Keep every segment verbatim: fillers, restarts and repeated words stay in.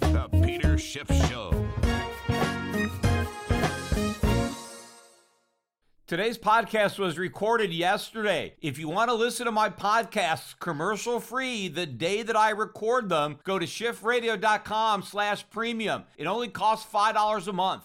The Peter Schiff Show. Today's podcast was recorded yesterday. If you want to listen to my podcasts commercial-free the day that I record them, go to schiffradio.com slash premium. It only costs five dollars a month.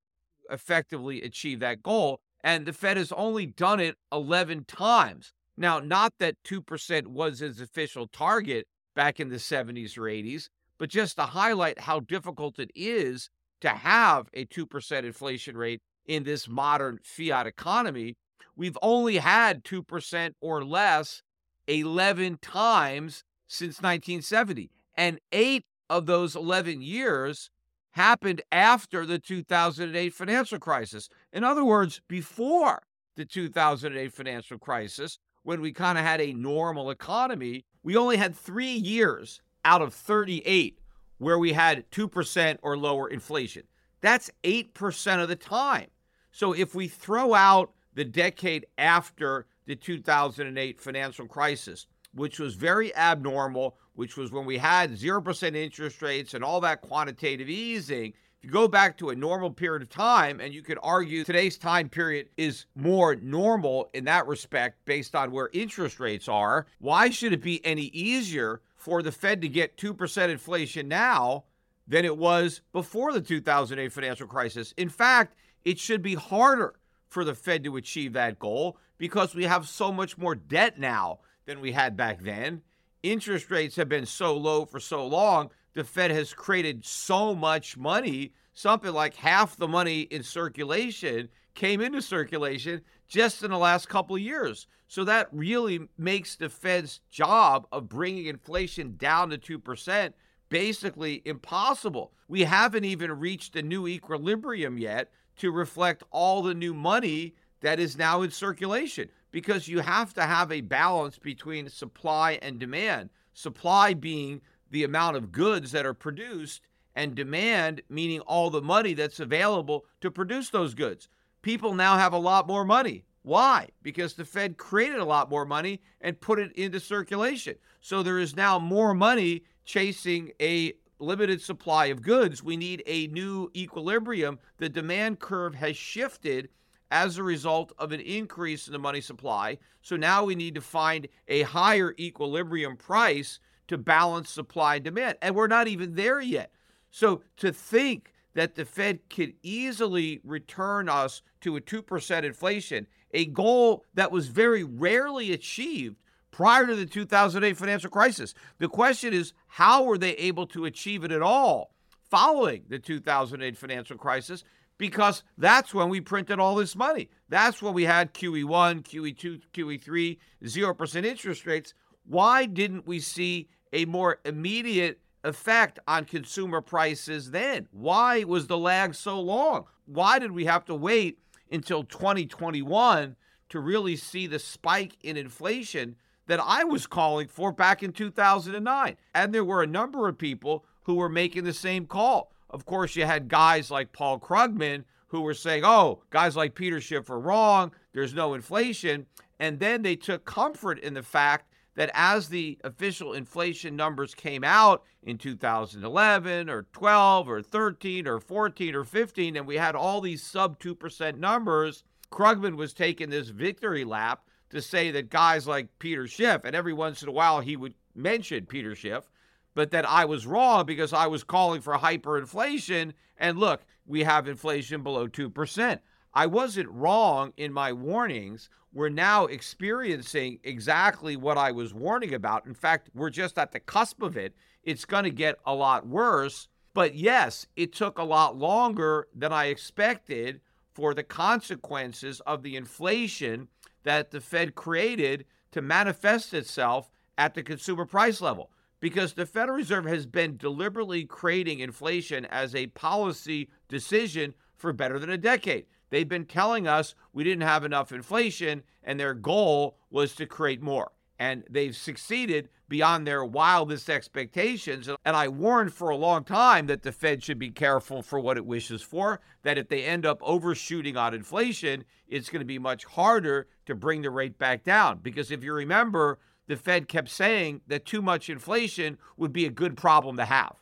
effectively achieve that goal. And the Fed has only done it eleven times. Now, not that two percent was its official target back in the seventies or eighties, but just to highlight how difficult it is to have a two percent inflation rate in this modern fiat economy. We've only had two percent or less eleven times since nineteen seventy, and eight of those eleven years happened after the two thousand eight financial crisis. In other words, before the two thousand eight financial crisis, when we kind of had a normal economy, we only had three years out of thirty-eight where we had two percent or lower inflation. That's eight percent of the time. So if we throw out the decade after the two thousand eight financial crisis, which was very abnormal, which was when we had zero percent interest rates and all that quantitative easing, if you go back to a normal period of time, and you could argue today's time period is more normal in that respect based on where interest rates are, why should it be any easier for the Fed to get two percent inflation now than it was before the two thousand eight financial crisis? In fact, it should be harder for the Fed to achieve that goal because we have so much more debt now than we had back then. Interest rates have been so low for so long, the Fed has created so much money, something like half the money in circulation came into circulation just in the last couple of years. So that really makes the Fed's job of bringing inflation down to two percent basically impossible. We haven't even reached a new equilibrium yet to reflect all the new money that is now in circulation, because you have to have a balance between supply and demand. Supply being the amount of goods that are produced, and demand meaning all the money that's available to produce those goods. People now have a lot more money. Why? Because the Fed created a lot more money and put it into circulation. So there is now more money chasing a limited supply of goods. We need a new equilibrium. The demand curve has shifted as a result of an increase in the money supply. So now we need to find a higher equilibrium price to balance supply and demand. And we're not even there yet. So to think that the Fed could easily return us to a two percent inflation, a goal that was very rarely achieved prior to the two thousand eight financial crisis. The question is, how were they able to achieve it at all following the two thousand eight financial crisis? Because that's when we printed all this money. That's when we had Q E one, Q E two, Q E three, zero percent interest rates. Why didn't we see a more immediate effect on consumer prices then? Why was the lag so long? Why did we have to wait until twenty twenty-one to really see the spike in inflation that I was calling for back in two thousand nine? And there were a number of people who were making the same call. Of course, you had guys like Paul Krugman who were saying, oh, guys like Peter Schiff are wrong, there's no inflation. And then they took comfort in the fact that as the official inflation numbers came out in two thousand eleven or twelve or thirteen or fourteen or fifteen, and we had all these sub two percent numbers, Krugman was taking this victory lap to say that guys like Peter Schiff, and every once in a while he would mention Peter Schiff, but that I was wrong because I was calling for hyperinflation. And look, we have inflation below two percent. I wasn't wrong in my warnings. We're now experiencing exactly what I was warning about. In fact, we're just at the cusp of it. It's going to get a lot worse. But yes, it took a lot longer than I expected for the consequences of the inflation that the Fed created to manifest itself at the consumer price level, because the Federal Reserve has been deliberately creating inflation as a policy decision for better than a decade. They've been telling us we didn't have enough inflation, and their goal was to create more. And they've succeeded beyond their wildest expectations. And I warned for a long time that the Fed should be careful for what it wishes for, that if they end up overshooting on inflation, it's going to be much harder to bring the rate back down. Because if you remember, the Fed kept saying that too much inflation would be a good problem to have.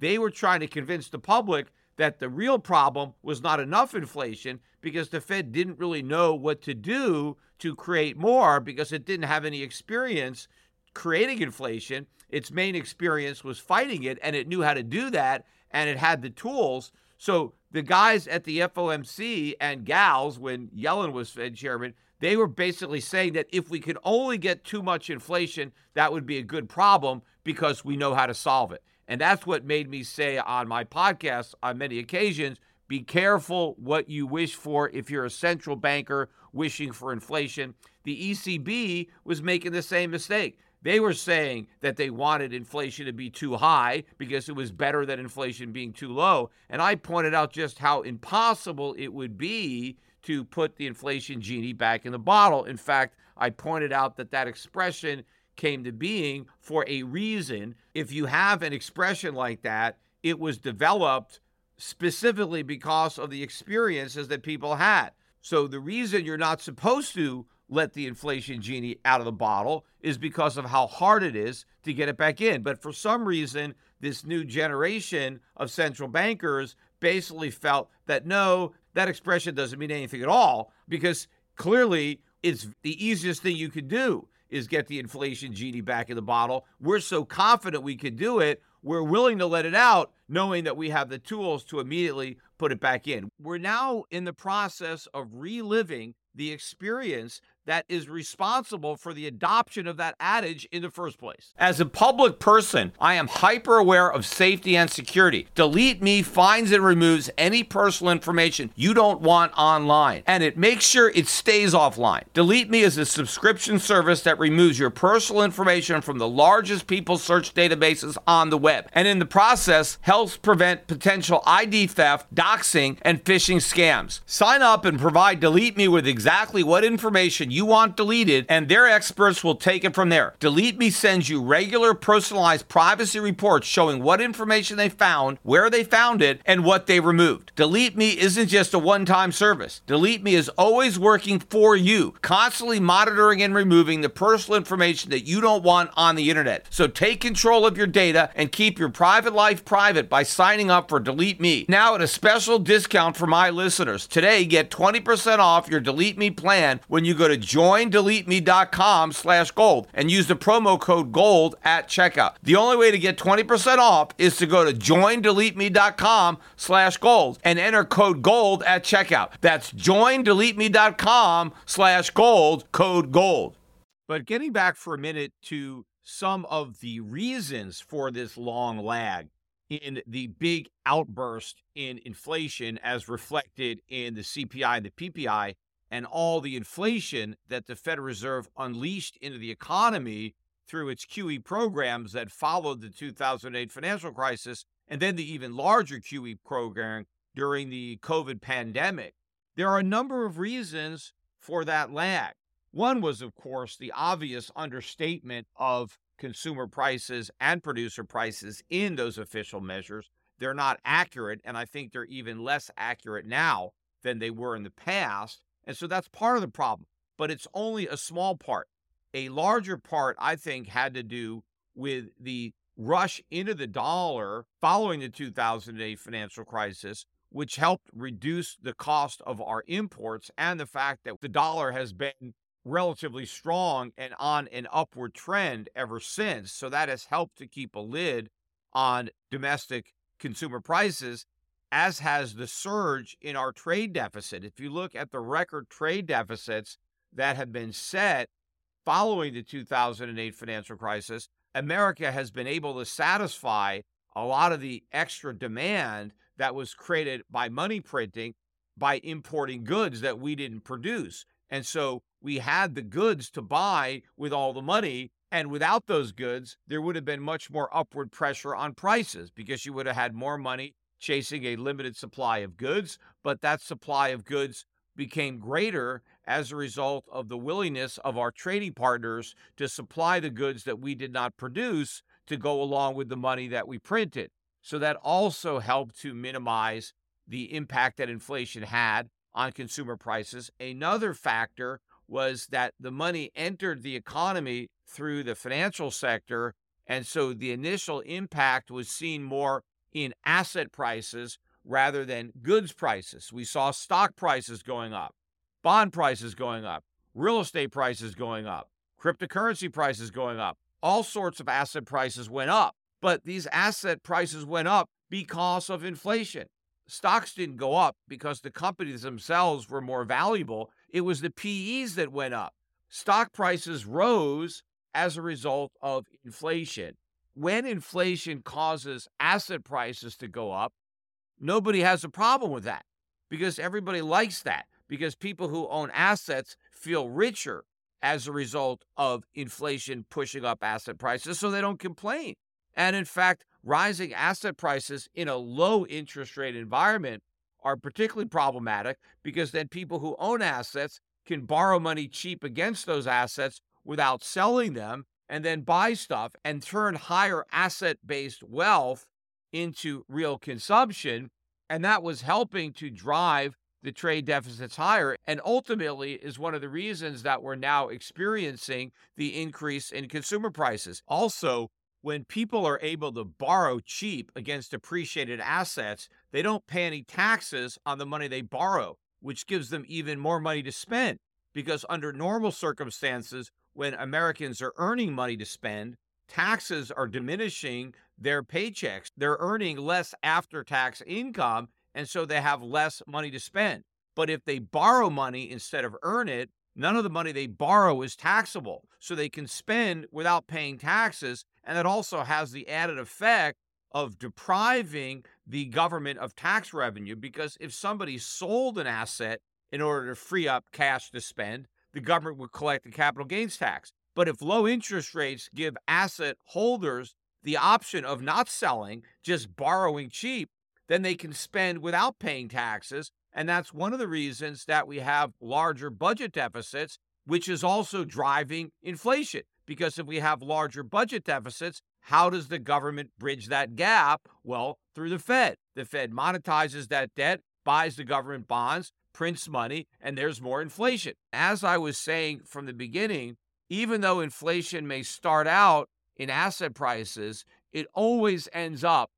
They were trying to convince the public that the real problem was not enough inflation because the Fed didn't really know what to do to create more because it didn't have any experience creating inflation. Its main experience was fighting it, and it knew how to do that, and it had the tools. So the guys at the F O M C and gals, when Yellen was Fed chairman, they were basically saying that if we could only get too much inflation, that would be a good problem because we know how to solve it. And that's what made me say on my podcast on many occasions, be careful what you wish for if you're a central banker wishing for inflation. The E C B was making the same mistake. They were saying that they wanted inflation to be too high because it was better than inflation being too low. And I pointed out just how impossible it would be to put the inflation genie back in the bottle. In fact, I pointed out that that expression came to being for a reason. If you have an expression like that, it was developed specifically because of the experiences that people had. So the reason you're not supposed to let the inflation genie out of the bottle is because of how hard it is to get it back in. But for some reason, this new generation of central bankers basically felt that, no, that expression doesn't mean anything at all, because clearly it's the easiest thing you could do is get the inflation genie back in the bottle. We're so confident we could do it, we're willing to let it out, knowing that we have the tools to immediately put it back in. We're now in the process of reliving the experience that is responsible for the adoption of that adage in the first place. As a public person, I am hyper aware of safety and security. Delete Me finds and removes any personal information you don't want online, and it makes sure it stays offline. Delete Me is a subscription service that removes your personal information from the largest people search databases on the web, and in the process helps prevent potential I D theft, doxing, and phishing scams. Sign up and provide Delete Me with exactly what information you you want deleted, and their experts will take it from there. Delete Me sends you regular personalized privacy reports showing what information they found, where they found it, and what they removed. Delete Me isn't just a one-time service. Delete Me is always working for you, constantly monitoring and removing the personal information that you don't want on the internet. So take control of your data and keep your private life private by signing up for Delete Me. Now at a special discount for my listeners. Today, get twenty percent off your Delete Me plan when you go to joindeleteme.com slash gold and use the promo code GOLD at checkout. The only way to get twenty percent off is to go to joindeleteme.com slash gold and enter code GOLD at checkout. That's joindeleteme.com slash gold, code GOLD. But getting back for a minute to some of the reasons for this long lag in the big outburst in inflation as reflected in the C P I and the P P I, and all the inflation that the Federal Reserve unleashed into the economy through its Q E programs that followed the two thousand eight financial crisis, and then the even larger Q E program during the COVID pandemic. There are a number of reasons for that lag. One was, of course, the obvious understatement of consumer prices and producer prices in those official measures. They're not accurate, and I think they're even less accurate now than they were in the past. And so that's part of the problem, but it's only a small part. A larger part, I think, had to do with the rush into the dollar following the two thousand eight financial crisis, which helped reduce the cost of our imports, and the fact that the dollar has been relatively strong and on an upward trend ever since. So that has helped to keep a lid on domestic consumer prices, as has the surge in our trade deficit. If you look at the record trade deficits that have been set following the two thousand eight financial crisis, America has been able to satisfy a lot of the extra demand that was created by money printing, by importing goods that we didn't produce. And so we had the goods to buy with all the money, and without those goods, there would have been much more upward pressure on prices because you would have had more money chasing a limited supply of goods, but that supply of goods became greater as a result of the willingness of our trading partners to supply the goods that we did not produce to go along with the money that we printed. So that also helped to minimize the impact that inflation had on consumer prices. Another factor was that the money entered the economy through the financial sector, and so the initial impact was seen more in asset prices rather than goods prices. We saw stock prices going up, bond prices going up, real estate prices going up, cryptocurrency prices going up. All sorts of asset prices went up, but these asset prices went up because of inflation. Stocks didn't go up because the companies themselves were more valuable. It was the P Es that went up. Stock prices rose as a result of inflation. When inflation causes asset prices to go up, nobody has a problem with that because everybody likes that, because people who own assets feel richer as a result of inflation pushing up asset prices, so they don't complain. And in fact, rising asset prices in a low interest rate environment are particularly problematic because then people who own assets can borrow money cheap against those assets without selling them and then buy stuff and turn higher asset-based wealth into real consumption. And that was helping to drive the trade deficits higher, and ultimately is one of the reasons that we're now experiencing the increase in consumer prices. Also, when people are able to borrow cheap against appreciated assets, they don't pay any taxes on the money they borrow, which gives them even more money to spend. Because under normal circumstances, when Americans are earning money to spend, taxes are diminishing their paychecks. They're earning less after-tax income, and so they have less money to spend. But if they borrow money instead of earn it, none of the money they borrow is taxable. So they can spend without paying taxes, and it also has the added effect of depriving the government of tax revenue, because if somebody sold an asset in order to free up cash to spend, the government would collect the capital gains tax. But if low interest rates give asset holders the option of not selling, just borrowing cheap, then they can spend without paying taxes. And that's one of the reasons that we have larger budget deficits, which is also driving inflation. Because if we have larger budget deficits, how does the government bridge that gap? Well, through the Fed. The Fed monetizes that debt, buys the government bonds, prints money, and there's more inflation. As I was saying from the beginning, even though inflation may start out in asset prices, it always ends up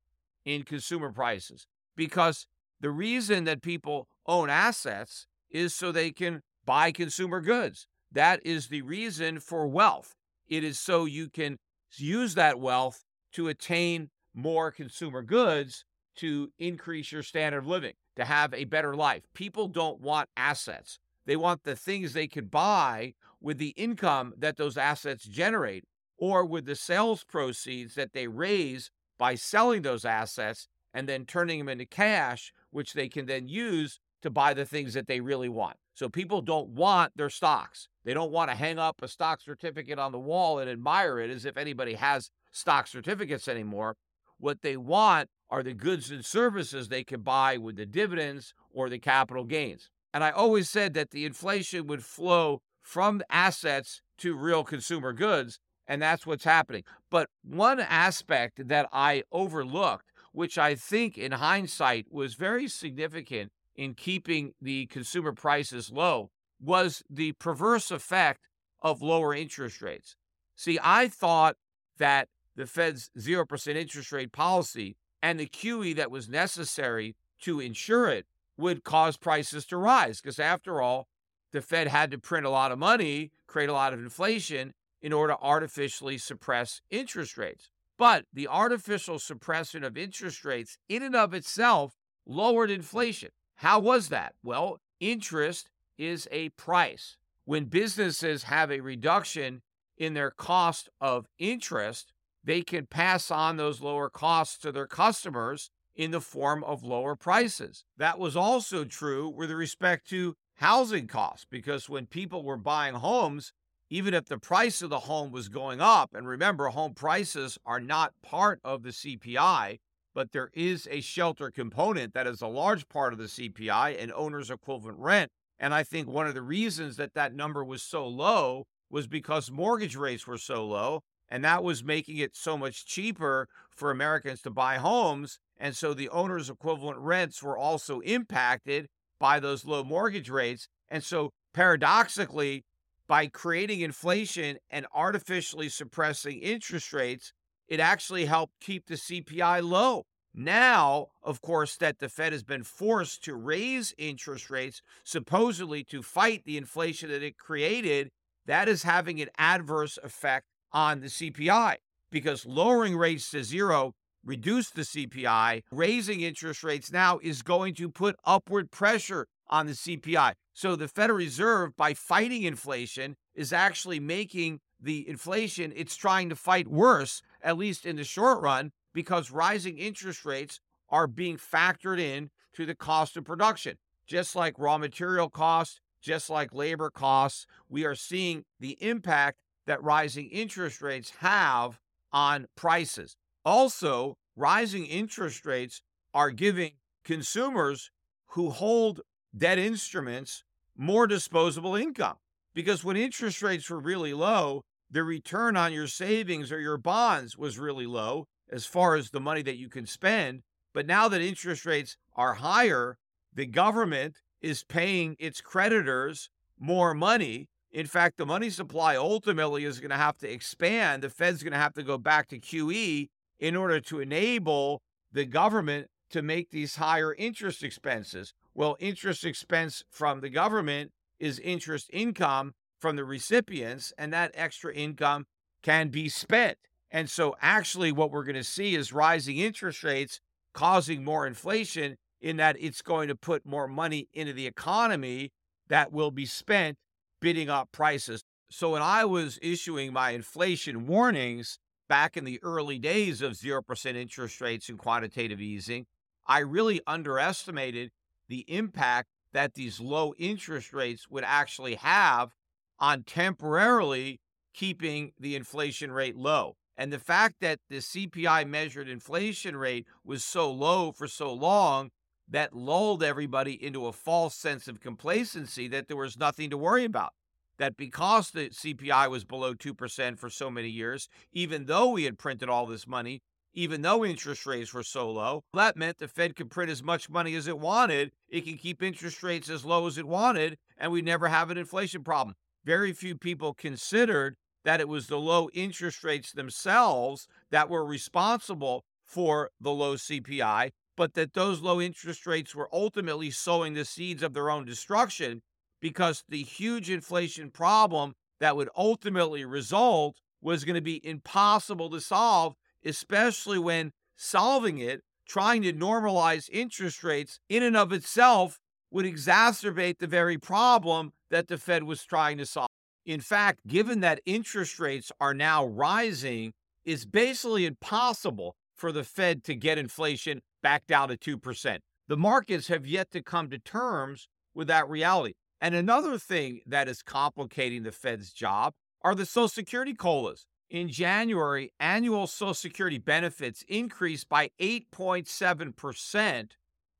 in consumer prices, because the reason that people own assets is so they can buy consumer goods. That is the reason for wealth. It is so you can use that wealth to attain more consumer goods, to increase your standard of living, to have a better life. People don't want assets. They want the things they could buy with the income that those assets generate, or with the sales proceeds that they raise by selling those assets and then turning them into cash, which they can then use to buy the things that they really want. So people don't want their stocks. They don't want to hang up a stock certificate on the wall and admire it as if anybody has stock certificates anymore. What they want are the goods and services they can buy with the dividends or the capital gains. And I always said that the inflation would flow from assets to real consumer goods, and that's what's happening. But one aspect that I overlooked, which I think in hindsight was very significant in keeping the consumer prices low, was the perverse effect of lower interest rates. See, I thought that the Fed's zero percent interest rate policy and the Q E that was necessary to ensure it would cause prices to rise, because after all, the Fed had to print a lot of money, create a lot of inflation, in order to artificially suppress interest rates. But the artificial suppression of interest rates in and of itself lowered inflation. How was that? Well, interest is a price. When businesses have a reduction in their cost of interest, they can pass on those lower costs to their customers in the form of lower prices. That was also true with respect to housing costs, because when people were buying homes, even if the price of the home was going up, and remember, home prices are not part of the C P I, but there is a shelter component that is a large part of the C P I and owner's equivalent rent. And I think one of the reasons that that number was so low was because mortgage rates were so low, and that was making it so much cheaper for Americans to buy homes. And so the owner's equivalent rents were also impacted by those low mortgage rates. And so paradoxically, by creating inflation and artificially suppressing interest rates, it actually helped keep the C P I low. Now, of course, that the Fed has been forced to raise interest rates, supposedly to fight the inflation that it created, that is having an adverse effect on the C P I, because lowering rates to zero reduced the C P I. Raising interest rates now is going to put upward pressure on the C P I. So the Federal Reserve, by fighting inflation, is actually making the inflation it's trying to fight worse, at least in the short run, because rising interest rates are being factored in to the cost of production. Just like raw material costs, just like labor costs, we are seeing the impact that rising interest rates have on prices. Also, rising interest rates are giving consumers who hold debt instruments more disposable income, because when interest rates were really low, the return on your savings or your bonds was really low as far as the money that you can spend. But now that interest rates are higher, the government is paying its creditors more money. In fact, the money supply ultimately is going to have to expand. The Fed's going to have to go back to Q E in order to enable the government to make these higher interest expenses. Well, interest expense from the government is interest income from the recipients, and that extra income can be spent. And so actually what we're going to see is rising interest rates causing more inflation, in that it's going to put more money into the economy that will be spent bidding up prices. So when I was issuing my inflation warnings back in the early days of zero percent interest rates and quantitative easing, I really underestimated the impact that these low interest rates would actually have on temporarily keeping the inflation rate low. And the fact that the C P I-measured inflation rate was so low for so long, that lulled everybody into a false sense of complacency that there was nothing to worry about. That because the C P I was below two percent for so many years, even though we had printed all this money, even though interest rates were so low, that meant the Fed could print as much money as it wanted, it can keep interest rates as low as it wanted, and we'd never have an inflation problem. Very few people considered that it was the low interest rates themselves that were responsible for the low C P I, but that those low interest rates were ultimately sowing the seeds of their own destruction, because the huge inflation problem that would ultimately result was going to be impossible to solve, especially when solving it, trying to normalize interest rates in and of itself would exacerbate the very problem that the Fed was trying to solve. In fact, given that interest rates are now rising, it's basically impossible for the Fed to get inflation back down to two percent. The markets have yet to come to terms with that reality. And another thing that is complicating the Fed's job are the Social Security COLAs. In January, annual Social Security benefits increased by eight point seven percent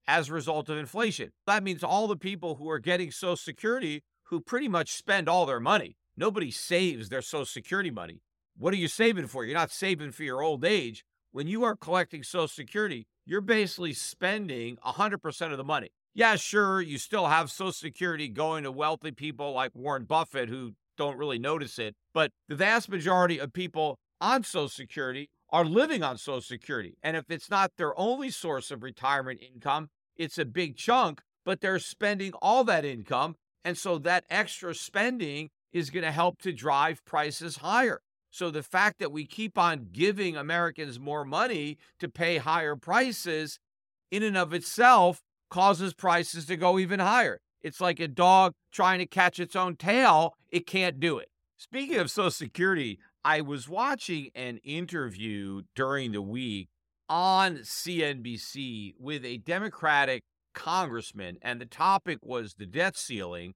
as a result of inflation. That means all the people who are getting Social Security, who pretty much spend all their money. Nobody saves their Social Security money. What are you saving for? You're not saving for your old age. When you are collecting Social Security, you're basically spending one hundred percent of the money. Yeah, sure, you still have Social Security going to wealthy people like Warren Buffett who don't really notice it, but the vast majority of people on Social Security are living on Social Security. And if it's not their only source of retirement income, it's a big chunk, but they're spending all that income. And so that extra spending is going to help to drive prices higher. So the fact that we keep on giving Americans more money to pay higher prices in and of itself causes prices to go even higher. It's like a dog trying to catch its own tail. It can't do it. Speaking of Social Security, I was watching an interview during the week on C N B C with a Democratic congressman, and the topic was the debt ceiling.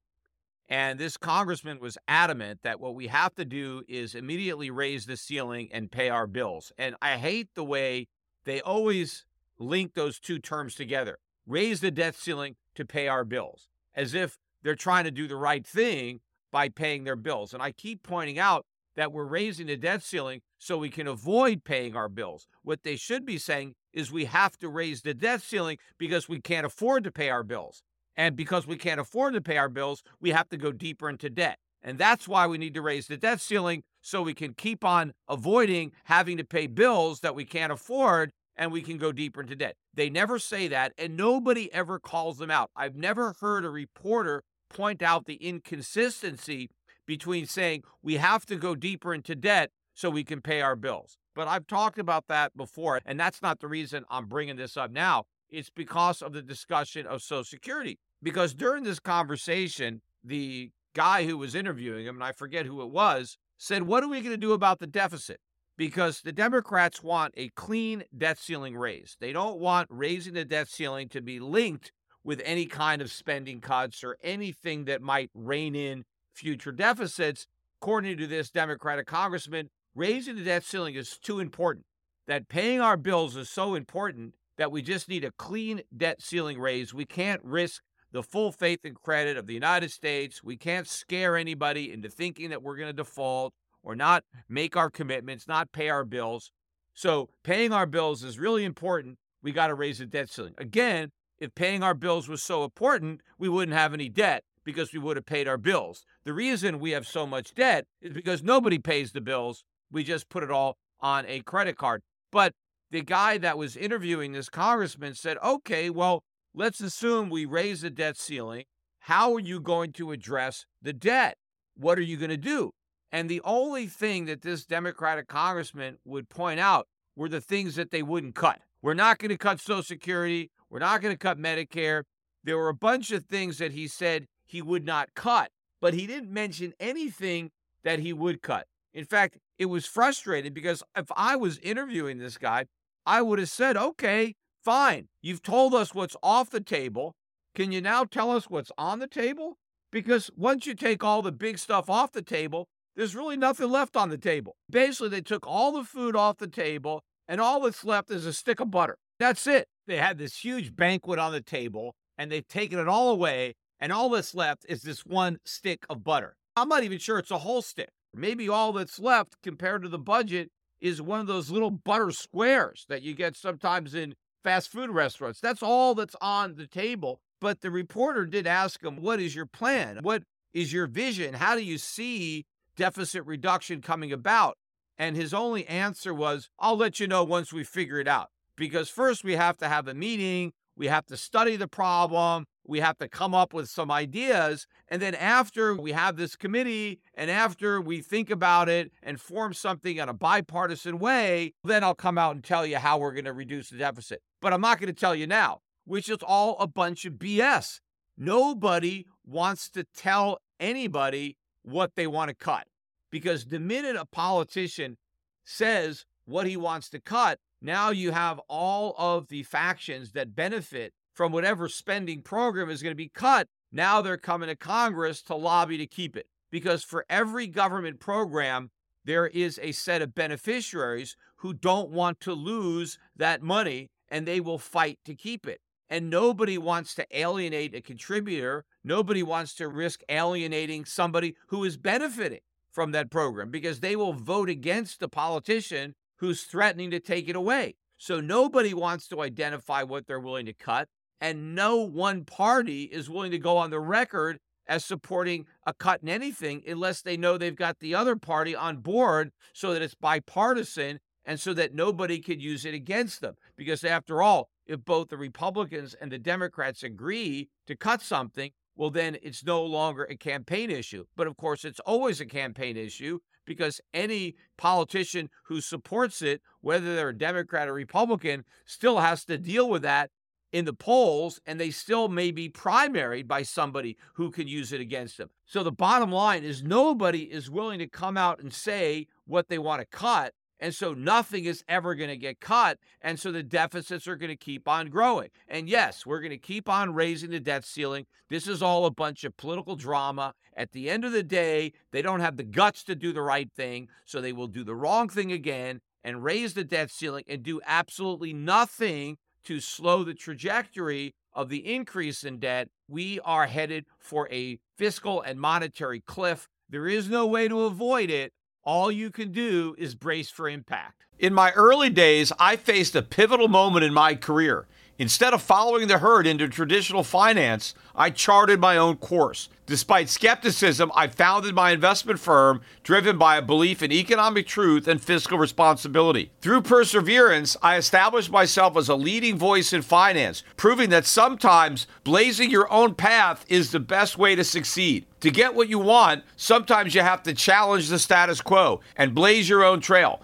And this congressman was adamant that what we have to do is immediately raise the ceiling and pay our bills. And I hate the way they always link those two terms together, raise the debt ceiling to pay our bills, as if they're trying to do the right thing by paying their bills. And I keep pointing out that we're raising the debt ceiling so we can avoid paying our bills. What they should be saying is we have to raise the debt ceiling because we can't afford to pay our bills. And because we can't afford to pay our bills, we have to go deeper into debt. And that's why we need to raise the debt ceiling so we can keep on avoiding having to pay bills that we can't afford and we can go deeper into debt. They never say that, and nobody ever calls them out. I've never heard a reporter point out the inconsistency between saying we have to go deeper into debt so we can pay our bills. But I've talked about that before, and that's not the reason I'm bringing this up now. It's because of the discussion of Social Security. Because during this conversation, the guy who was interviewing him, and I forget who it was, said, what are we going to do about the deficit? Because the Democrats want a clean debt ceiling raise. They don't want raising the debt ceiling to be linked with any kind of spending cuts or anything that might rein in future deficits. According to this Democratic congressman, raising the debt ceiling is too important, that paying our bills is so important that we just need a clean debt ceiling raise. We can't risk the full faith and credit of the United States. We can't scare anybody into thinking that we're going to default or not make our commitments, not pay our bills. So paying our bills is really important. We got to raise the debt ceiling. Again, if paying our bills was so important, we wouldn't have any debt because we would have paid our bills. The reason we have so much debt is because nobody pays the bills. We just put it all on a credit card. But the guy that was interviewing this congressman said, okay, well, let's assume we raise the debt ceiling. How are you going to address the debt? What are you going to do? And the only thing that this Democratic congressman would point out were the things that they wouldn't cut. We're not going to cut Social Security. We're not going to cut Medicare. There were a bunch of things that he said he would not cut, but he didn't mention anything that he would cut. In fact, it was frustrating because if I was interviewing this guy, I would have said, okay, fine. You've told us what's off the table. Can you now tell us what's on the table? Because once you take all the big stuff off the table, there's really nothing left on the table. Basically, they took all the food off the table, and all that's left is a stick of butter. That's it. They had this huge banquet on the table, and they've taken it all away, and all that's left is this one stick of butter. I'm not even sure it's a whole stick. Maybe all that's left compared to the budget is one of those little butter squares that you get sometimes in fast food restaurants. That's all that's on the table. But the reporter did ask him, what is your plan? What is your vision? How do you see deficit reduction coming about? And his only answer was, I'll let you know once we figure it out. Because first we have to have a meeting, we have to study the problem, we have to come up with some ideas, and then after we have this committee, and after we think about it and form something in a bipartisan way, then I'll come out and tell you how we're going to reduce the deficit. But I'm not going to tell you now, which is all a bunch of B S. Nobody wants to tell anybody what they want to cut. Because the minute a politician says what he wants to cut, now you have all of the factions that benefit from whatever spending program is going to be cut. Now they're coming to Congress to lobby to keep it. Because for every government program, there is a set of beneficiaries who don't want to lose that money, and they will fight to keep it. And nobody wants to alienate a contributor. Nobody wants to risk alienating somebody who is benefiting from that program because they will vote against the politician who's threatening to take it away. So nobody wants to identify what they're willing to cut, and no one party is willing to go on the record as supporting a cut in anything unless they know they've got the other party on board so that it's bipartisan and so that nobody could use it against them. Because after all, if both the Republicans and the Democrats agree to cut something, well, then it's no longer a campaign issue. But of course, it's always a campaign issue because any politician who supports it, whether they're a Democrat or Republican, still has to deal with that in the polls, and they still may be primaried by somebody who can use it against them. So the bottom line is nobody is willing to come out and say what they want to cut. And so nothing is ever going to get cut. And so the deficits are going to keep on growing. And yes, we're going to keep on raising the debt ceiling. This is all a bunch of political drama. At the end of the day, they don't have the guts to do the right thing. So they will do the wrong thing again and raise the debt ceiling and do absolutely nothing to slow the trajectory of the increase in debt. We are headed for a fiscal and monetary cliff. There is no way to avoid it. All you can do is brace for impact. In my early days, I faced a pivotal moment in my career. Instead of following the herd into traditional finance, I charted my own course. Despite skepticism, I founded my investment firm driven by a belief in economic truth and fiscal responsibility. Through perseverance, I established myself as a leading voice in finance, proving that sometimes blazing your own path is the best way to succeed. To get what you want, sometimes you have to challenge the status quo and blaze your own trail.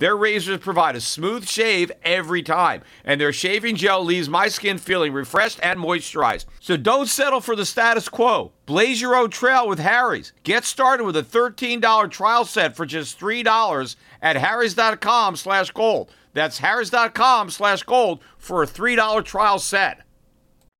Their razors provide a smooth shave every time, and their shaving gel leaves my skin feeling refreshed and moisturized. So don't settle for the status quo. Blaze your own trail with Harry's. Get started with a thirteen dollars trial set for just three dollars at harrys.com slash gold. That's harrys.com slash gold for a three dollars trial set.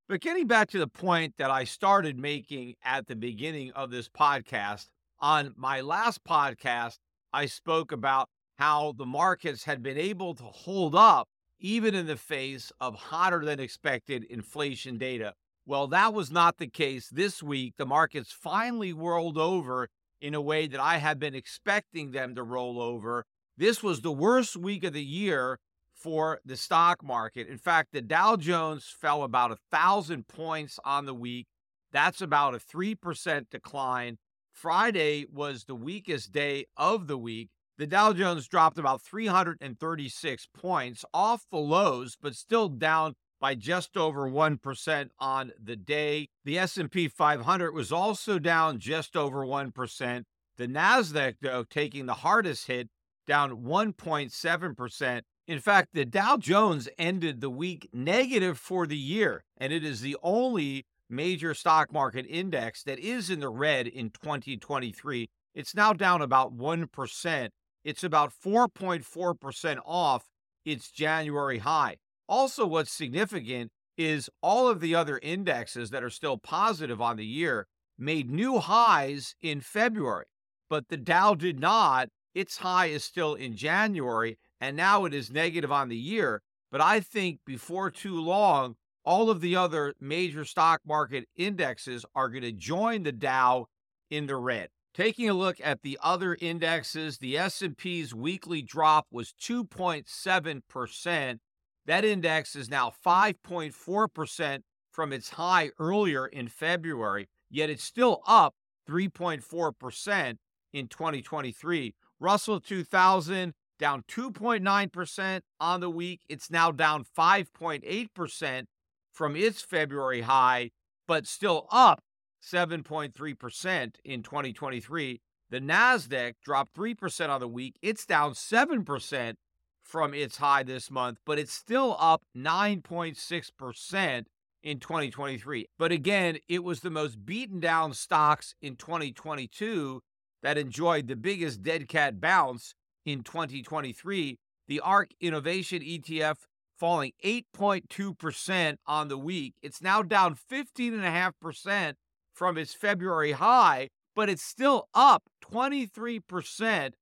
But getting back to the point that I started making at the beginning of this podcast, on my last podcast, I spoke about how the markets had been able to hold up even in the face of hotter than expected inflation data. Well, that was not the case this week. The markets finally rolled over in a way that I had been expecting them to roll over. This was the worst week of the year for the stock market. In fact, the Dow Jones fell about one thousand points on the week. That's about a three percent decline. Friday was the weakest day of the week. The Dow Jones dropped about three hundred thirty-six points off the lows, but still down by just over one percent on the day. The S and P five hundred was also down just over one percent. The Nasdaq, though, taking the hardest hit, down one point seven percent. In fact, the Dow Jones ended the week negative for the year, and it is the only major stock market index that is in the red in twenty twenty-three. It's now down about one percent. It's about four point four percent off its January high. Also, what's significant is all of the other indexes that are still positive on the year made new highs in February, but the Dow did not. Its high is still in January, and now it is negative on the year. But I think before too long, all of the other major stock market indexes are going to join the Dow in the red. Taking a look at the other indexes, the S and P's weekly drop was two point seven percent. That index is now five point four percent from its high earlier in February, yet it's still up three point four percent in twenty twenty-three. Russell two thousand down two point nine percent on the week. It's now down five point eight percent from its February high, but still up seven point three percent in twenty twenty-three. The Nasdaq dropped three percent on the week. It's down seven percent from its high this month, but it's still up nine point six percent in twenty twenty-three. But again, it was the most beaten down stocks in twenty twenty-two that enjoyed the biggest dead cat bounce in twenty twenty-three. The ARK Innovation E T F falling eight point two percent on the week. It's now down fifteen point five percent from its February high, but it's still up twenty-three percent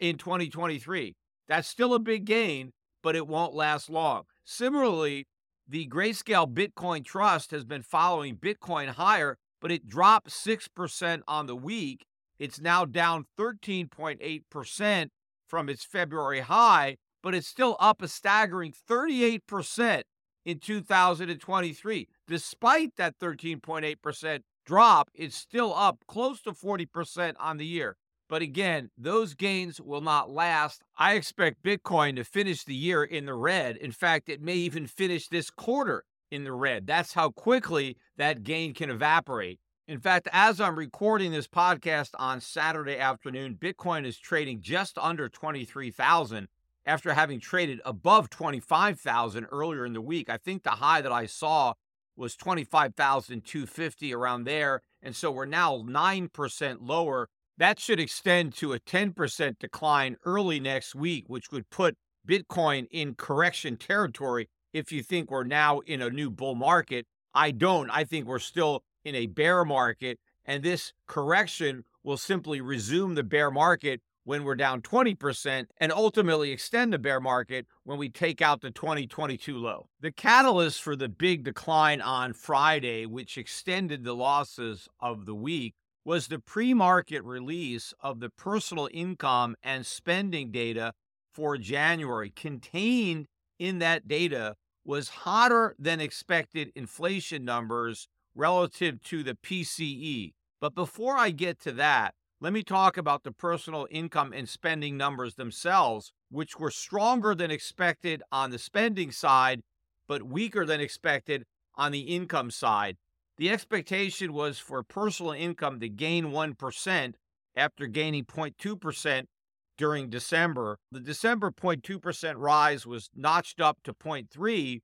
in twenty twenty-three. That's still a big gain, but it won't last long. Similarly, the Grayscale Bitcoin Trust has been following Bitcoin higher, but it dropped six percent on the week. It's now down thirteen point eight percent from its February high, but it's still up a staggering thirty-eight percent in two thousand twenty-three. Despite that thirteen point eight percent drop, it's still up close to forty percent on the year. But again, those gains will not last. I expect Bitcoin to finish the year in the red. In fact, it may even finish this quarter in the red. That's how quickly that gain can evaporate. In fact, as I'm recording this podcast on Saturday afternoon, Bitcoin is trading just under twenty-three thousand after having traded above twenty-five thousand earlier in the week. I think the high that I saw was twenty-five thousand two hundred fifty, around there. And so we're now nine percent lower. That should extend to a ten percent decline early next week, which would put Bitcoin in correction territory if you think we're now in a new bull market. I don't. I think we're still in a bear market, and this correction will simply resume the bear market when we're down twenty percent and ultimately extend the bear market when we take out the twenty twenty-two low. The catalyst for the big decline on Friday, which extended the losses of the week, was the pre-market release of the personal income and spending data for January. Contained in that data was hotter than expected inflation numbers relative to the P C E. But before I get to that, let me talk about the personal income and spending numbers themselves, which were stronger than expected on the spending side, but weaker than expected on the income side. The expectation was for personal income to gain one percent after gaining zero point two percent during December. The December zero point two percent rise was notched up to zero point three percent,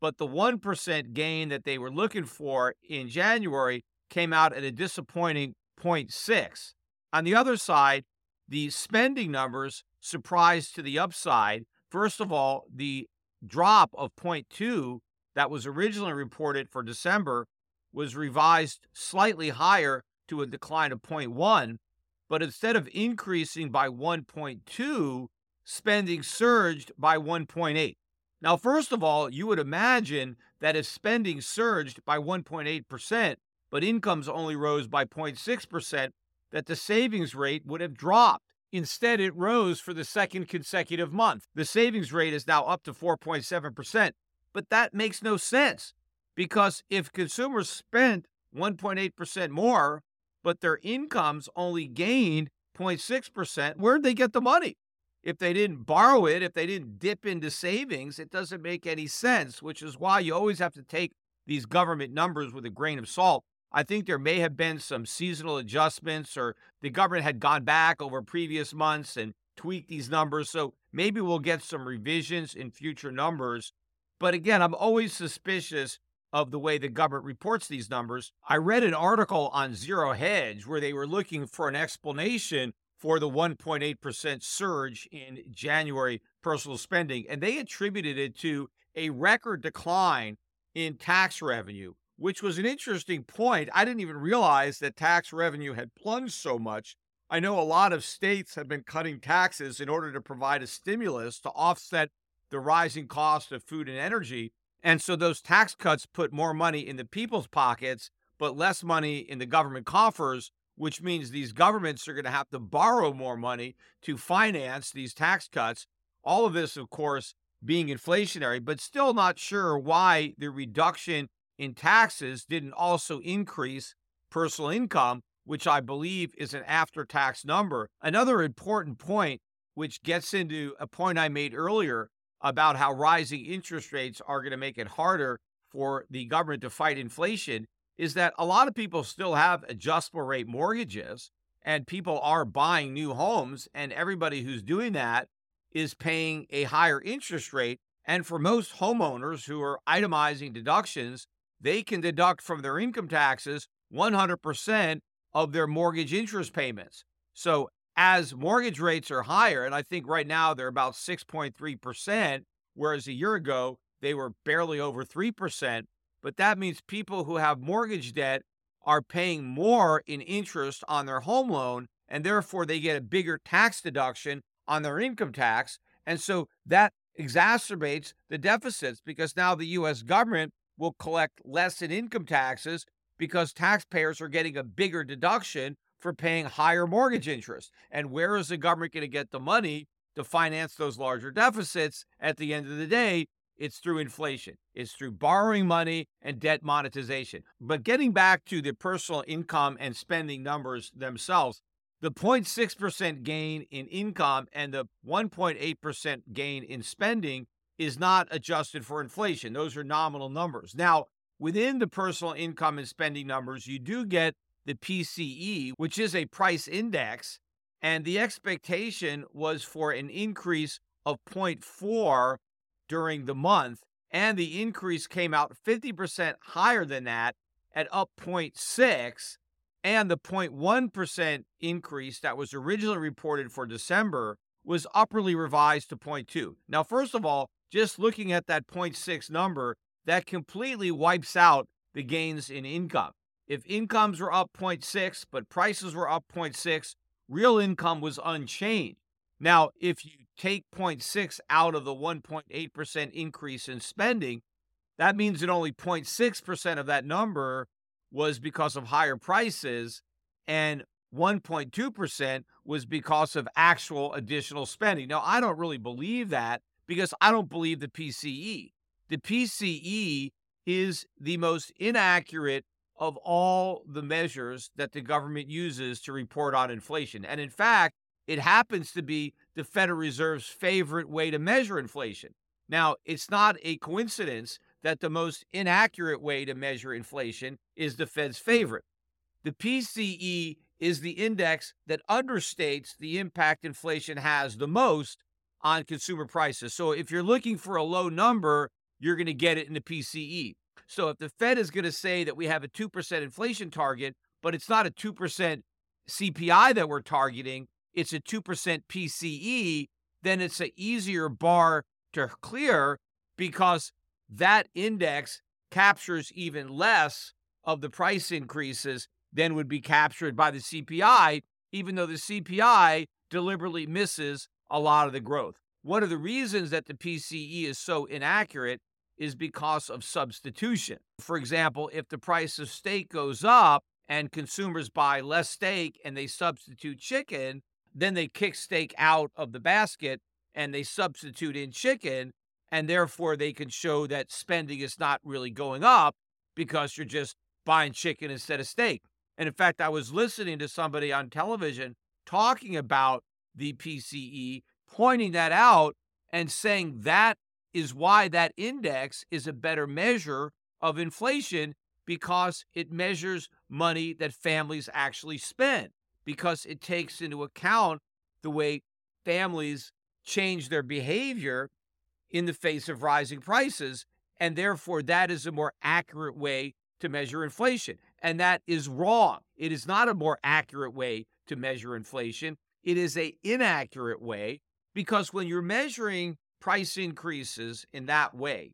but the one percent gain that they were looking for in January came out at a disappointing zero point six percent. On the other side, the spending numbers surprised to the upside. First of all, the drop of zero point two percent that was originally reported for December was revised slightly higher to a decline of zero point one percent, but instead of increasing by one point two percent, spending surged by one point eight percent. Now, first of all, you would imagine that if spending surged by one point eight percent, but incomes only rose by zero point six percent, that the savings rate would have dropped. Instead, it rose for the second consecutive month. The savings rate is now up to four point seven percent, but that makes no sense. Because if consumers spent one point eight percent more, but their incomes only gained zero point six percent, where'd they get the money? If they didn't borrow it, if they didn't dip into savings, it doesn't make any sense, which is why you always have to take these government numbers with a grain of salt. I think there may have been some seasonal adjustments, or the government had gone back over previous months and tweaked these numbers. So maybe we'll get some revisions in future numbers. But again, I'm always suspicious of the way the government reports these numbers. I read an article on Zero Hedge where they were looking for an explanation for the one point eight percent surge in January personal spending, and they attributed it to a record decline in tax revenue, which was an interesting point. I didn't even realize that tax revenue had plunged so much. I know a lot of states have been cutting taxes in order to provide a stimulus to offset the rising cost of food and energy. And so those tax cuts put more money in the people's pockets, but less money in the government coffers, which means these governments are going to have to borrow more money to finance these tax cuts. All of this, of course, being inflationary, but still not sure why the reduction in taxes didn't also increase personal income, which I believe is an after-tax number. Another important point, which gets into a point I made earlier, about how rising interest rates are going to make it harder for the government to fight inflation, is that a lot of people still have adjustable rate mortgages and people are buying new homes, and everybody who's doing that is paying a higher interest rate. And for most homeowners who are itemizing deductions, they can deduct from their income taxes one hundred percent of their mortgage interest payments. So as mortgage rates are higher, and I think right now they're about six point three percent, whereas a year ago they were barely over three percent, but that means people who have mortgage debt are paying more in interest on their home loan, and therefore they get a bigger tax deduction on their income tax. And so that exacerbates the deficits, because now the U S government will collect less in income taxes because taxpayers are getting a bigger deduction for paying higher mortgage interest. And where is the government going to get the money to finance those larger deficits? At the end of the day, it's through inflation. It's through borrowing money and debt monetization. But getting back to the personal income and spending numbers themselves, the zero point six percent gain in income and the one point eight percent gain in spending is not adjusted for inflation. Those are nominal numbers. Now, within the personal income and spending numbers, you do get the P C E, which is a price index, and the expectation was for an increase of zero point four during the month, and the increase came out fifty percent higher than that at up zero point six, and the zero point one percent increase that was originally reported for December was upwardly revised to zero point two. Now, first of all, just looking at that zero point six number, that completely wipes out the gains in income. If incomes were up zero point six, but prices were up zero point six, real income was unchanged. Now, if you take zero point six out of the one point eight percent increase in spending, that means that only zero point six percent of that number was because of higher prices, and one point two percent was because of actual additional spending. Now, I don't really believe that because I don't believe the P C E. The P C E is the most inaccurate of all the measures that the government uses to report on inflation. And in fact, it happens to be the Federal Reserve's favorite way to measure inflation. Now, it's not a coincidence that the most inaccurate way to measure inflation is the Fed's favorite. The P C E is the index that understates the impact inflation has the most on consumer prices. So if you're looking for a low number, you're going to get it in the P C E. So if the Fed is going to say that we have a two percent inflation target, but it's not a two percent C P I that we're targeting, it's a two percent P C E, then it's an easier bar to clear because that index captures even less of the price increases than would be captured by the C P I, even though the C P I deliberately misses a lot of the growth. One of the reasons that the P C E is so inaccurate is because of substitution. For example, if the price of steak goes up and consumers buy less steak and they substitute chicken, then they kick steak out of the basket and they substitute in chicken, and therefore they can show that spending is not really going up because you're just buying chicken instead of steak. And in fact, I was listening to somebody on television talking about the P C E, pointing that out and saying that is why that index is a better measure of inflation, because it measures money that families actually spend, because it takes into account the way families change their behavior in the face of rising prices, and therefore that is a more accurate way to measure inflation. And that is wrong. It is not a more accurate way to measure inflation. It is an inaccurate way, because when you're measuring price increases in that way,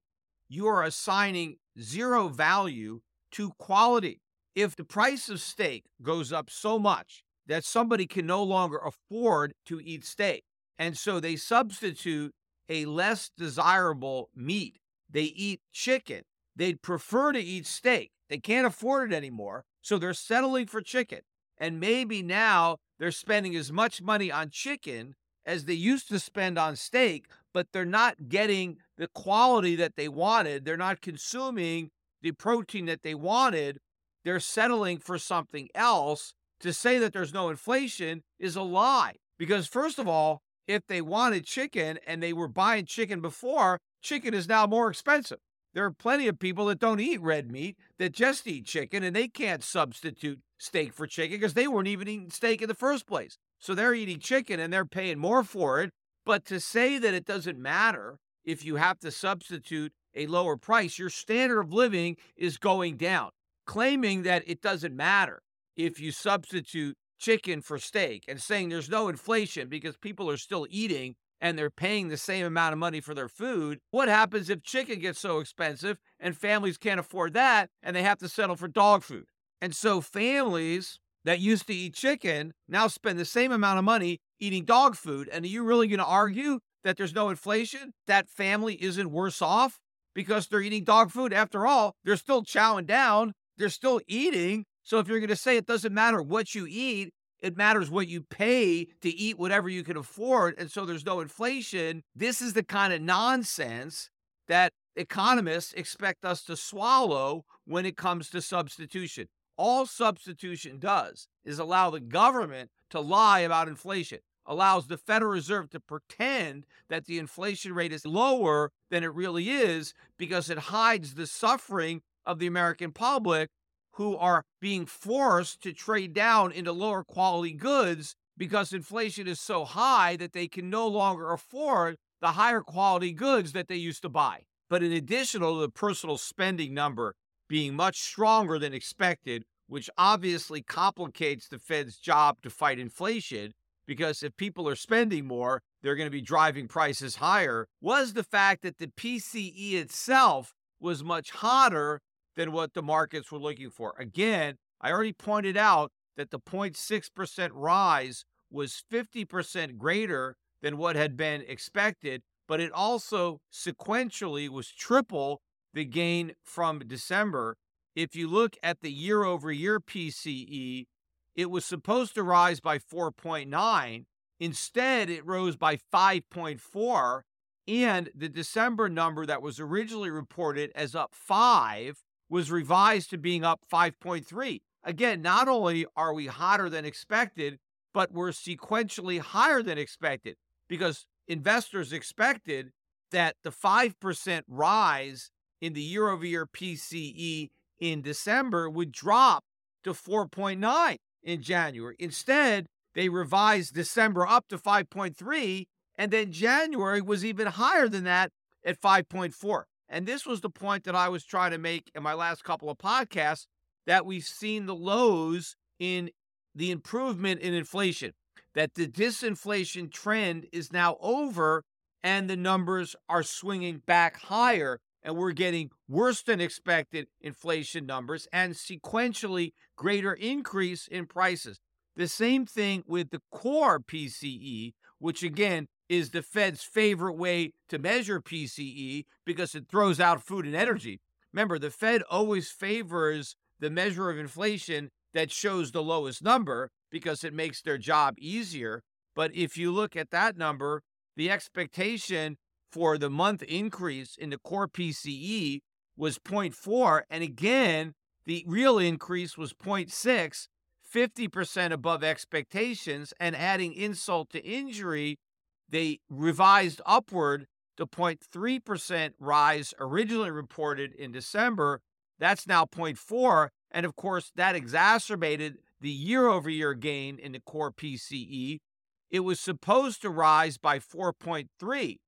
you are assigning zero value to quality. If the price of steak goes up so much that somebody can no longer afford to eat steak, and so they substitute a less desirable meat, they eat chicken, they'd prefer to eat steak, they can't afford it anymore, so they're settling for chicken. And maybe now they're spending as much money on chicken as they used to spend on steak, but they're not getting the quality that they wanted. They're not consuming the protein that they wanted. They're settling for something else. To say that there's no inflation is a lie. Because first of all, if they wanted chicken and they were buying chicken before, chicken is now more expensive. There are plenty of people that don't eat red meat, that just eat chicken, and they can't substitute steak for chicken because they weren't even eating steak in the first place. So they're eating chicken and they're paying more for it. But to say that it doesn't matter if you have to substitute a lower price, your standard of living is going down. Claiming that it doesn't matter if you substitute chicken for steak and saying there's no inflation because people are still eating and they're paying the same amount of money for their food. What happens if chicken gets so expensive and families can't afford that and they have to settle for dog food? And so families that used to eat chicken now spend the same amount of money eating dog food. And are you really going to argue that there's no inflation? That family isn't worse off because they're eating dog food? After all, they're still chowing down. They're still eating. So if you're going to say it doesn't matter what you eat, it matters what you pay to eat whatever you can afford, and so there's no inflation. This is the kind of nonsense that economists expect us to swallow when it comes to substitution. All substitution does is allow the government to lie about inflation, allows the Federal Reserve to pretend that the inflation rate is lower than it really is because it hides the suffering of the American public, who are being forced to trade down into lower quality goods because inflation is so high that they can no longer afford the higher quality goods that they used to buy. But in addition to the personal spending number being much stronger than expected, which obviously complicates the Fed's job to fight inflation, because if people are spending more, they're going to be driving prices higher, was the fact that the P C E itself was much hotter than what the markets were looking for. Again, I already pointed out that the zero point six percent rise was fifty percent greater than what had been expected, but it also sequentially was triple the gain from December. If you look at the year-over-year P C E, it was supposed to rise by four point nine. Instead, it rose by five point four. And the December number that was originally reported as up five was revised to being up five point three. Again, not only are we hotter than expected, but we're sequentially higher than expected because investors expected that the five percent rise in the year-over-year P C E in December would drop to four point nine in January. Instead, they revised December up to five point three, and then January was even higher than that at five point four. And this was the point that I was trying to make in my last couple of podcasts, that we've seen the lows in the improvement in inflation, that the disinflation trend is now over and the numbers are swinging back higher, and we're getting worse than expected inflation numbers and sequentially greater increase in prices. The same thing with the core P C E, which again is the Fed's favorite way to measure P C E because it throws out food and energy. Remember, the Fed always favors the measure of inflation that shows the lowest number because it makes their job easier. But if you look at that number, the expectation for the month increase in the core P C E was zero point four. And again, the real increase was zero point six, fifty percent above expectations. And adding insult to injury, they revised upward the zero point three percent rise originally reported in December. That's now zero point four. And of course, that exacerbated the year-over-year gain in the core P C E. It was supposed to rise by four point three,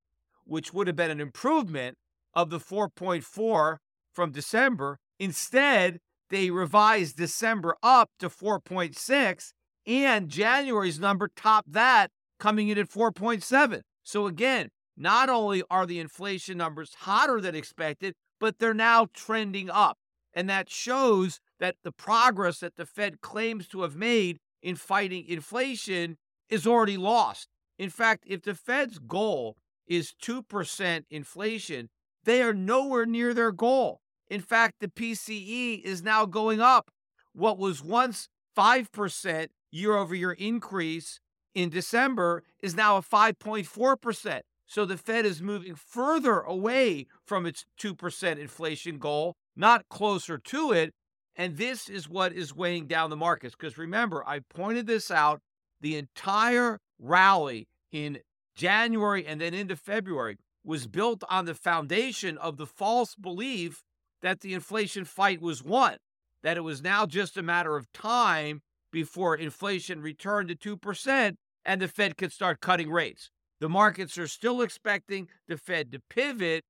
which would have been an improvement of the four point four from December. Instead, they revised December up to four point six, and January's number topped that, coming in at four point seven. So again, not only are the inflation numbers hotter than expected, but they're now trending up. And that shows that the progress that the Fed claims to have made in fighting inflation is already lost. In fact, if the Fed's goal is two percent inflation, they are nowhere near their goal. In fact, the P C E is now going up. What was once five percent year-over-year increase in December is now a five point four percent. So the Fed is moving further away from its two percent inflation goal, not closer to it. And this is what is weighing down the markets. Because remember, I pointed this out, the entire rally in January and then into February was built on the foundation of the false belief that the inflation fight was won, that it was now just a matter of time before inflation returned to two percent and the Fed could start cutting rates. The markets are still expecting the Fed to pivot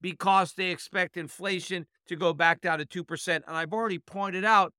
because they expect inflation to go back down to two percent. And I've already pointed out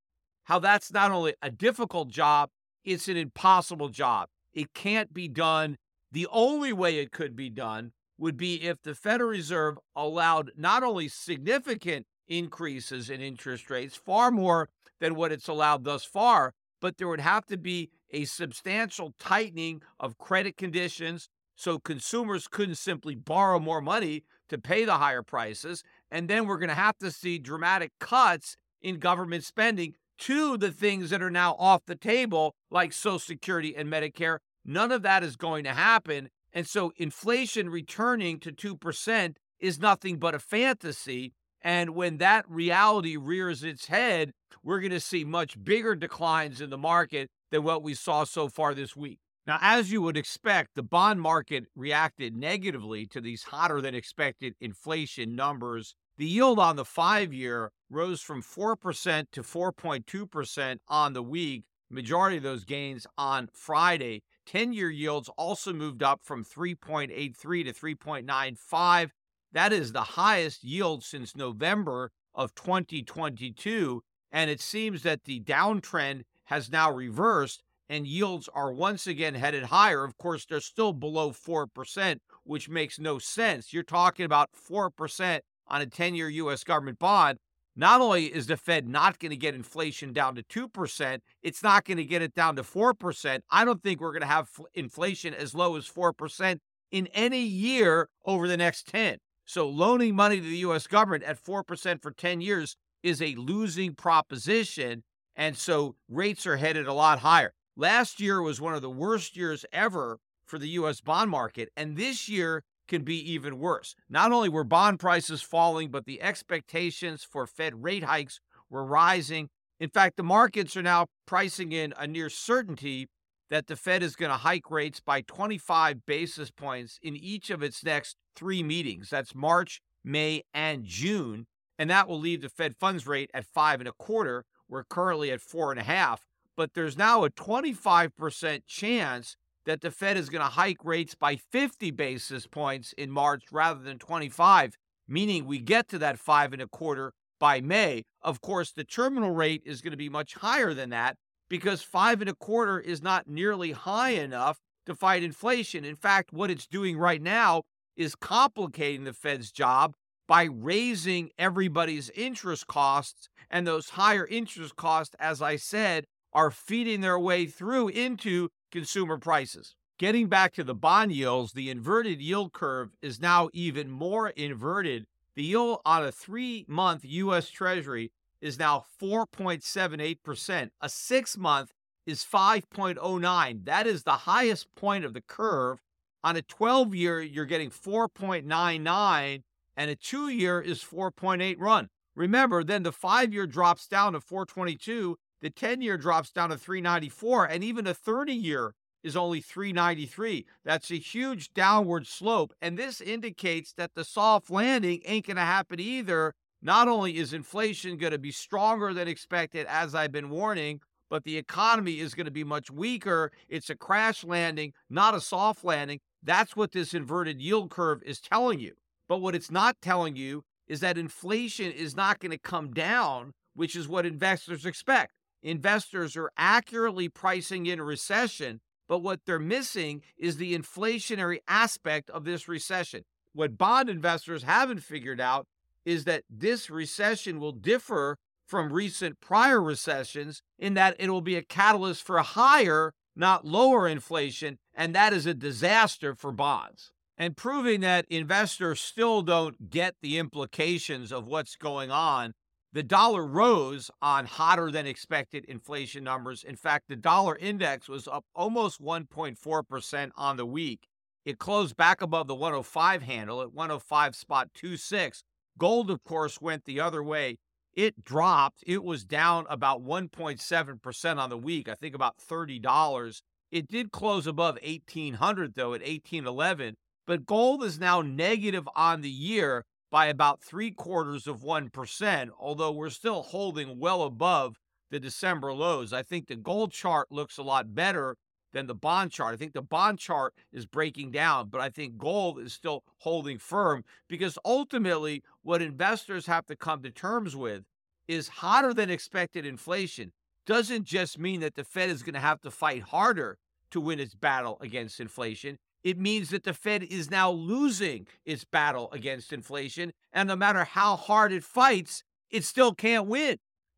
how that's not only a difficult job, it's an impossible job. It can't be done. The only way it could be done would be if the Federal Reserve allowed not only significant increases in interest rates, far more than what it's allowed thus far, but there would have to be a substantial tightening of credit conditions so consumers couldn't simply borrow more money to pay the higher prices. And then we're going to have to see dramatic cuts in government spending to the things that are now off the table, like Social Security and Medicare. None of that is going to happen. And so inflation returning to two percent is nothing but a fantasy. And when that reality rears its head, we're going to see much bigger declines in the market than what we saw so far this week. Now, as you would expect, the bond market reacted negatively to these hotter than expected inflation numbers. The yield on the five-year rose from four percent to four point two percent on the week, majority of those gains on Friday. ten-year yields also moved up from three point eight three to three point nine five. That is the highest yield since November of twenty twenty-two, and it seems that the downtrend has now reversed, and yields are once again headed higher. Of course, they're still below four percent, which makes no sense. You're talking about four percent on a ten-year U S government bond. Not only is the Fed not going to get inflation down to two percent, it's not going to get it down to four percent. I don't think we're going to have inflation as low as four percent in any year over the next ten. So loaning money to the U S government at four percent for ten years is a losing proposition, and so rates are headed a lot higher. Last year was one of the worst years ever for the U S bond market, and this year can be even worse. Not only were bond prices falling, but the expectations for Fed rate hikes were rising. In fact, the markets are now pricing in a near certainty that the Fed is going to hike rates by twenty-five basis points in each of its next three meetings. That's March, May, and June. And that will leave the Fed funds rate at five and a quarter. We're currently at four and a half. But there's now a twenty-five percent chance that the Fed is going to hike rates by fifty basis points in March rather than twenty-five, meaning we get to that five and a quarter by May. Of course, the terminal rate is going to be much higher than that, because five and a quarter is not nearly high enough to fight inflation. In fact, what it's doing right now is complicating the Fed's job by raising everybody's interest costs. And those higher interest costs, as I said, are feeding their way through into consumer prices. Getting back to the bond yields, the inverted yield curve is now even more inverted. The yield on a three-month U S Treasury is now four point seven eight percent. A six-month is five point oh nine. That is the highest point of the curve. On a twelve-year, you're getting four point nine nine, and a two-year is four point eight run. Remember, then the five-year drops down to four twenty-two, the ten-year drops down to three ninety-four, and even the thirty-year is only three ninety-three. That's a huge downward slope, and this indicates that the soft landing ain't going to happen either. Not only is inflation going to be stronger than expected, as I've been warning, but the economy is going to be much weaker. It's a crash landing, not a soft landing. That's what this inverted yield curve is telling you. But what it's not telling you is that inflation is not going to come down, which is what investors expect. Investors are accurately pricing in a recession, but what they're missing is the inflationary aspect of this recession. What bond investors haven't figured out is that this recession will differ from recent prior recessions in that it will be a catalyst for higher, not lower inflation, and that is a disaster for bonds. And proving that investors still don't get the implications of what's going on, the dollar rose on hotter than expected inflation numbers. In fact, the dollar index was up almost one point four percent on the week. It closed back above the one oh five handle at one oh five point two six. Gold, of course, went the other way. It dropped. It was down about one point seven percent on the week, I think about thirty dollars. It did close above eighteen hundred, though, at eighteen eleven. But gold is now negative on the year by about three quarters of one percent, although we're still holding well above the December lows. I think the gold chart looks a lot better than the bond chart. I think the bond chart is breaking down, but I think gold is still holding firm, because ultimately what investors have to come to terms with is hotter than expected inflation doesn't just mean that the Fed is going to have to fight harder to win its battle against inflation. It means that the Fed is now losing its battle against inflation, and no matter how hard it fights, it still can't win,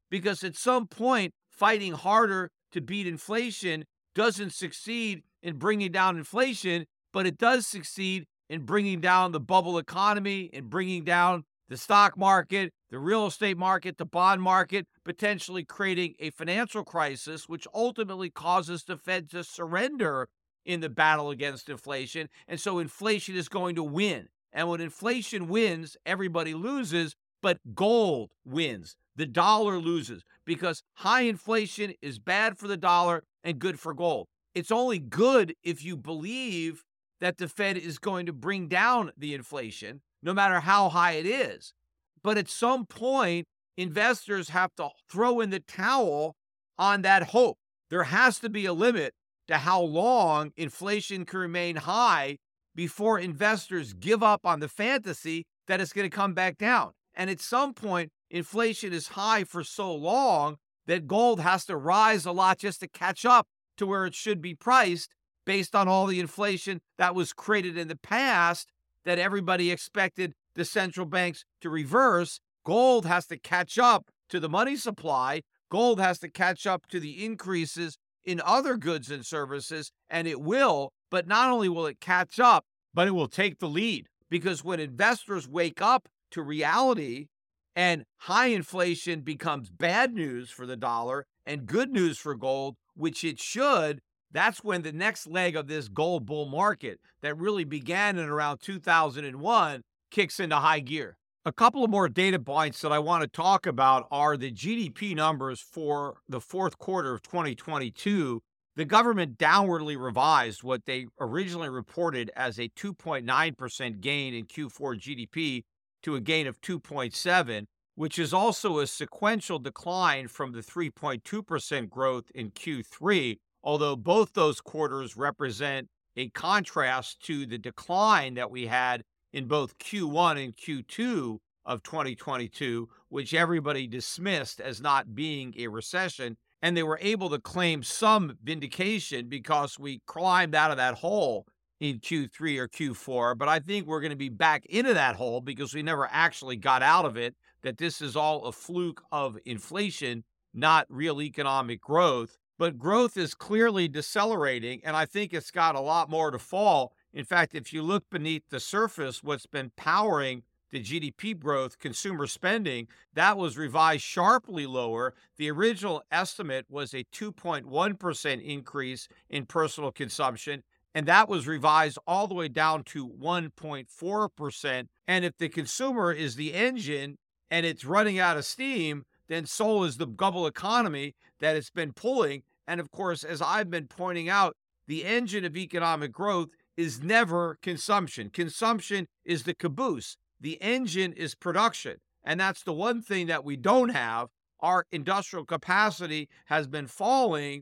because at some point fighting harder to beat inflation doesn't succeed in bringing down inflation, but it does succeed in bringing down the bubble economy and bringing down the stock market, the real estate market, the bond market, potentially creating a financial crisis, which ultimately causes the Fed to surrender in the battle against inflation. And so inflation is going to win. And when inflation wins, everybody loses, but gold wins. The dollar loses, because high inflation is bad for the dollar and good for gold. It's only good if you believe that the Fed is going to bring down the inflation, no matter how high it is. But at some point, investors have to throw in the towel on that hope. There has to be a limit to how long inflation can remain high before investors give up on the fantasy that it's going to come back down. And at some point, inflation is high for so long that gold has to rise a lot just to catch up to where it should be priced based on all the inflation that was created in the past that everybody expected the central banks to reverse. Gold has to catch up to the money supply. Gold has to catch up to the increases in other goods and services, and it will. But not only will it catch up, but it will take the lead. Because when investors wake up to reality and high inflation becomes bad news for the dollar and good news for gold, which it should, that's when the next leg of this gold bull market that really began in around two thousand one kicks into high gear. A couple of more data points that I want to talk about are the G D P numbers for the fourth quarter of twenty twenty-two. The government downwardly revised what they originally reported as a two point nine percent gain in Q four G D P to a gain of two point seven, which is also a sequential decline from the three point two percent growth in Q three, although both those quarters represent a contrast to the decline that we had in both Q one and Q two of twenty twenty-two, which everybody dismissed as not being a recession. And they were able to claim some vindication because we climbed out of that hole in Q three or Q four. But I think we're going to be back into that hole because we never actually got out of it, that this is all a fluke of inflation, not real economic growth. But growth is clearly decelerating, and I think it's got a lot more to fall. In fact, if you look beneath the surface, what's been powering the G D P growth, consumer spending, that was revised sharply lower. The original estimate was a two point one percent increase in personal consumption, and that was revised all the way down to one point four percent. And if the consumer is the engine and it's running out of steam, then so is the global economy that it's been pulling. And of course, as I've been pointing out, the engine of economic growth is never consumption. Consumption is the caboose. The engine is production, and that's the one thing that we don't have. Our industrial capacity has been falling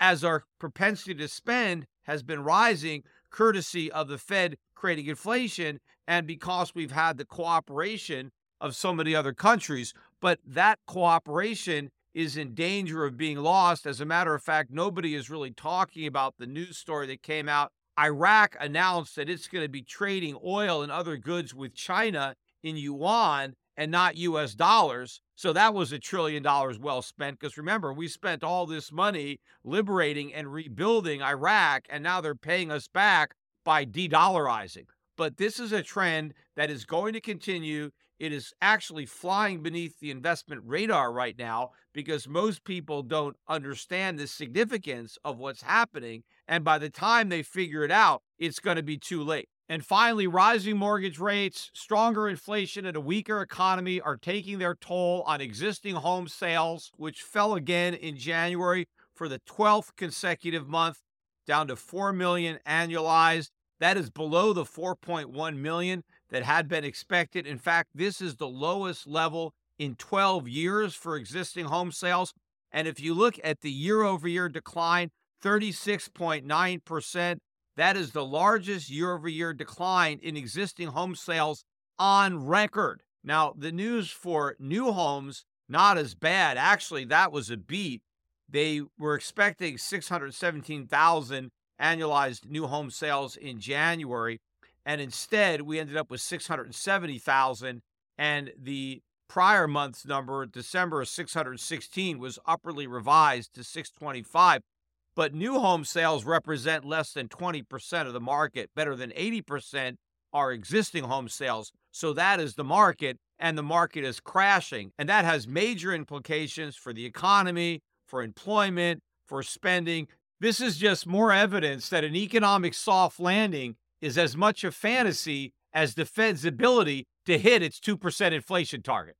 as our propensity to spend has been rising, courtesy of the Fed creating inflation and because we've had the cooperation of so many other countries. But that cooperation is in danger of being lost. As a matter of fact, nobody is really talking about the news story that came out. Iraq announced that it's going to be trading oil and other goods with China in yuan and not U S dollars. So that was a trillion dollars well spent, because remember, we spent all this money liberating and rebuilding Iraq, and now they're paying us back by de-dollarizing. But this is a trend that is going to continue. It is actually flying beneath the investment radar right now because most people don't understand the significance of what's happening. And by the time they figure it out, it's going to be too late. And finally, rising mortgage rates, stronger inflation, and a weaker economy are taking their toll on existing home sales, which fell again in January for the twelfth consecutive month, down to four million annualized. That is below the four point one million that had been expected. In fact, this is the lowest level in twelve years for existing home sales. And if you look at the year-over-year decline, thirty-six point nine percent, that is the largest year-over-year decline in existing home sales on record. Now, the news for new homes, not as bad. Actually, that was a beat. They were expecting six hundred seventeen thousand annualized new home sales in January. And instead, we ended up with six hundred seventy thousand, and the prior month's number, December of six hundred sixteen, was upwardly revised to six twenty-five. But new home sales represent less than twenty percent of the market. Better than eighty percent are existing home sales. So that is the market, and the market is crashing. And that has major implications for the economy, for employment, for spending. This is just more evidence that an economic soft landing is as much a fantasy as the Fed's ability to hit its two percent inflation target.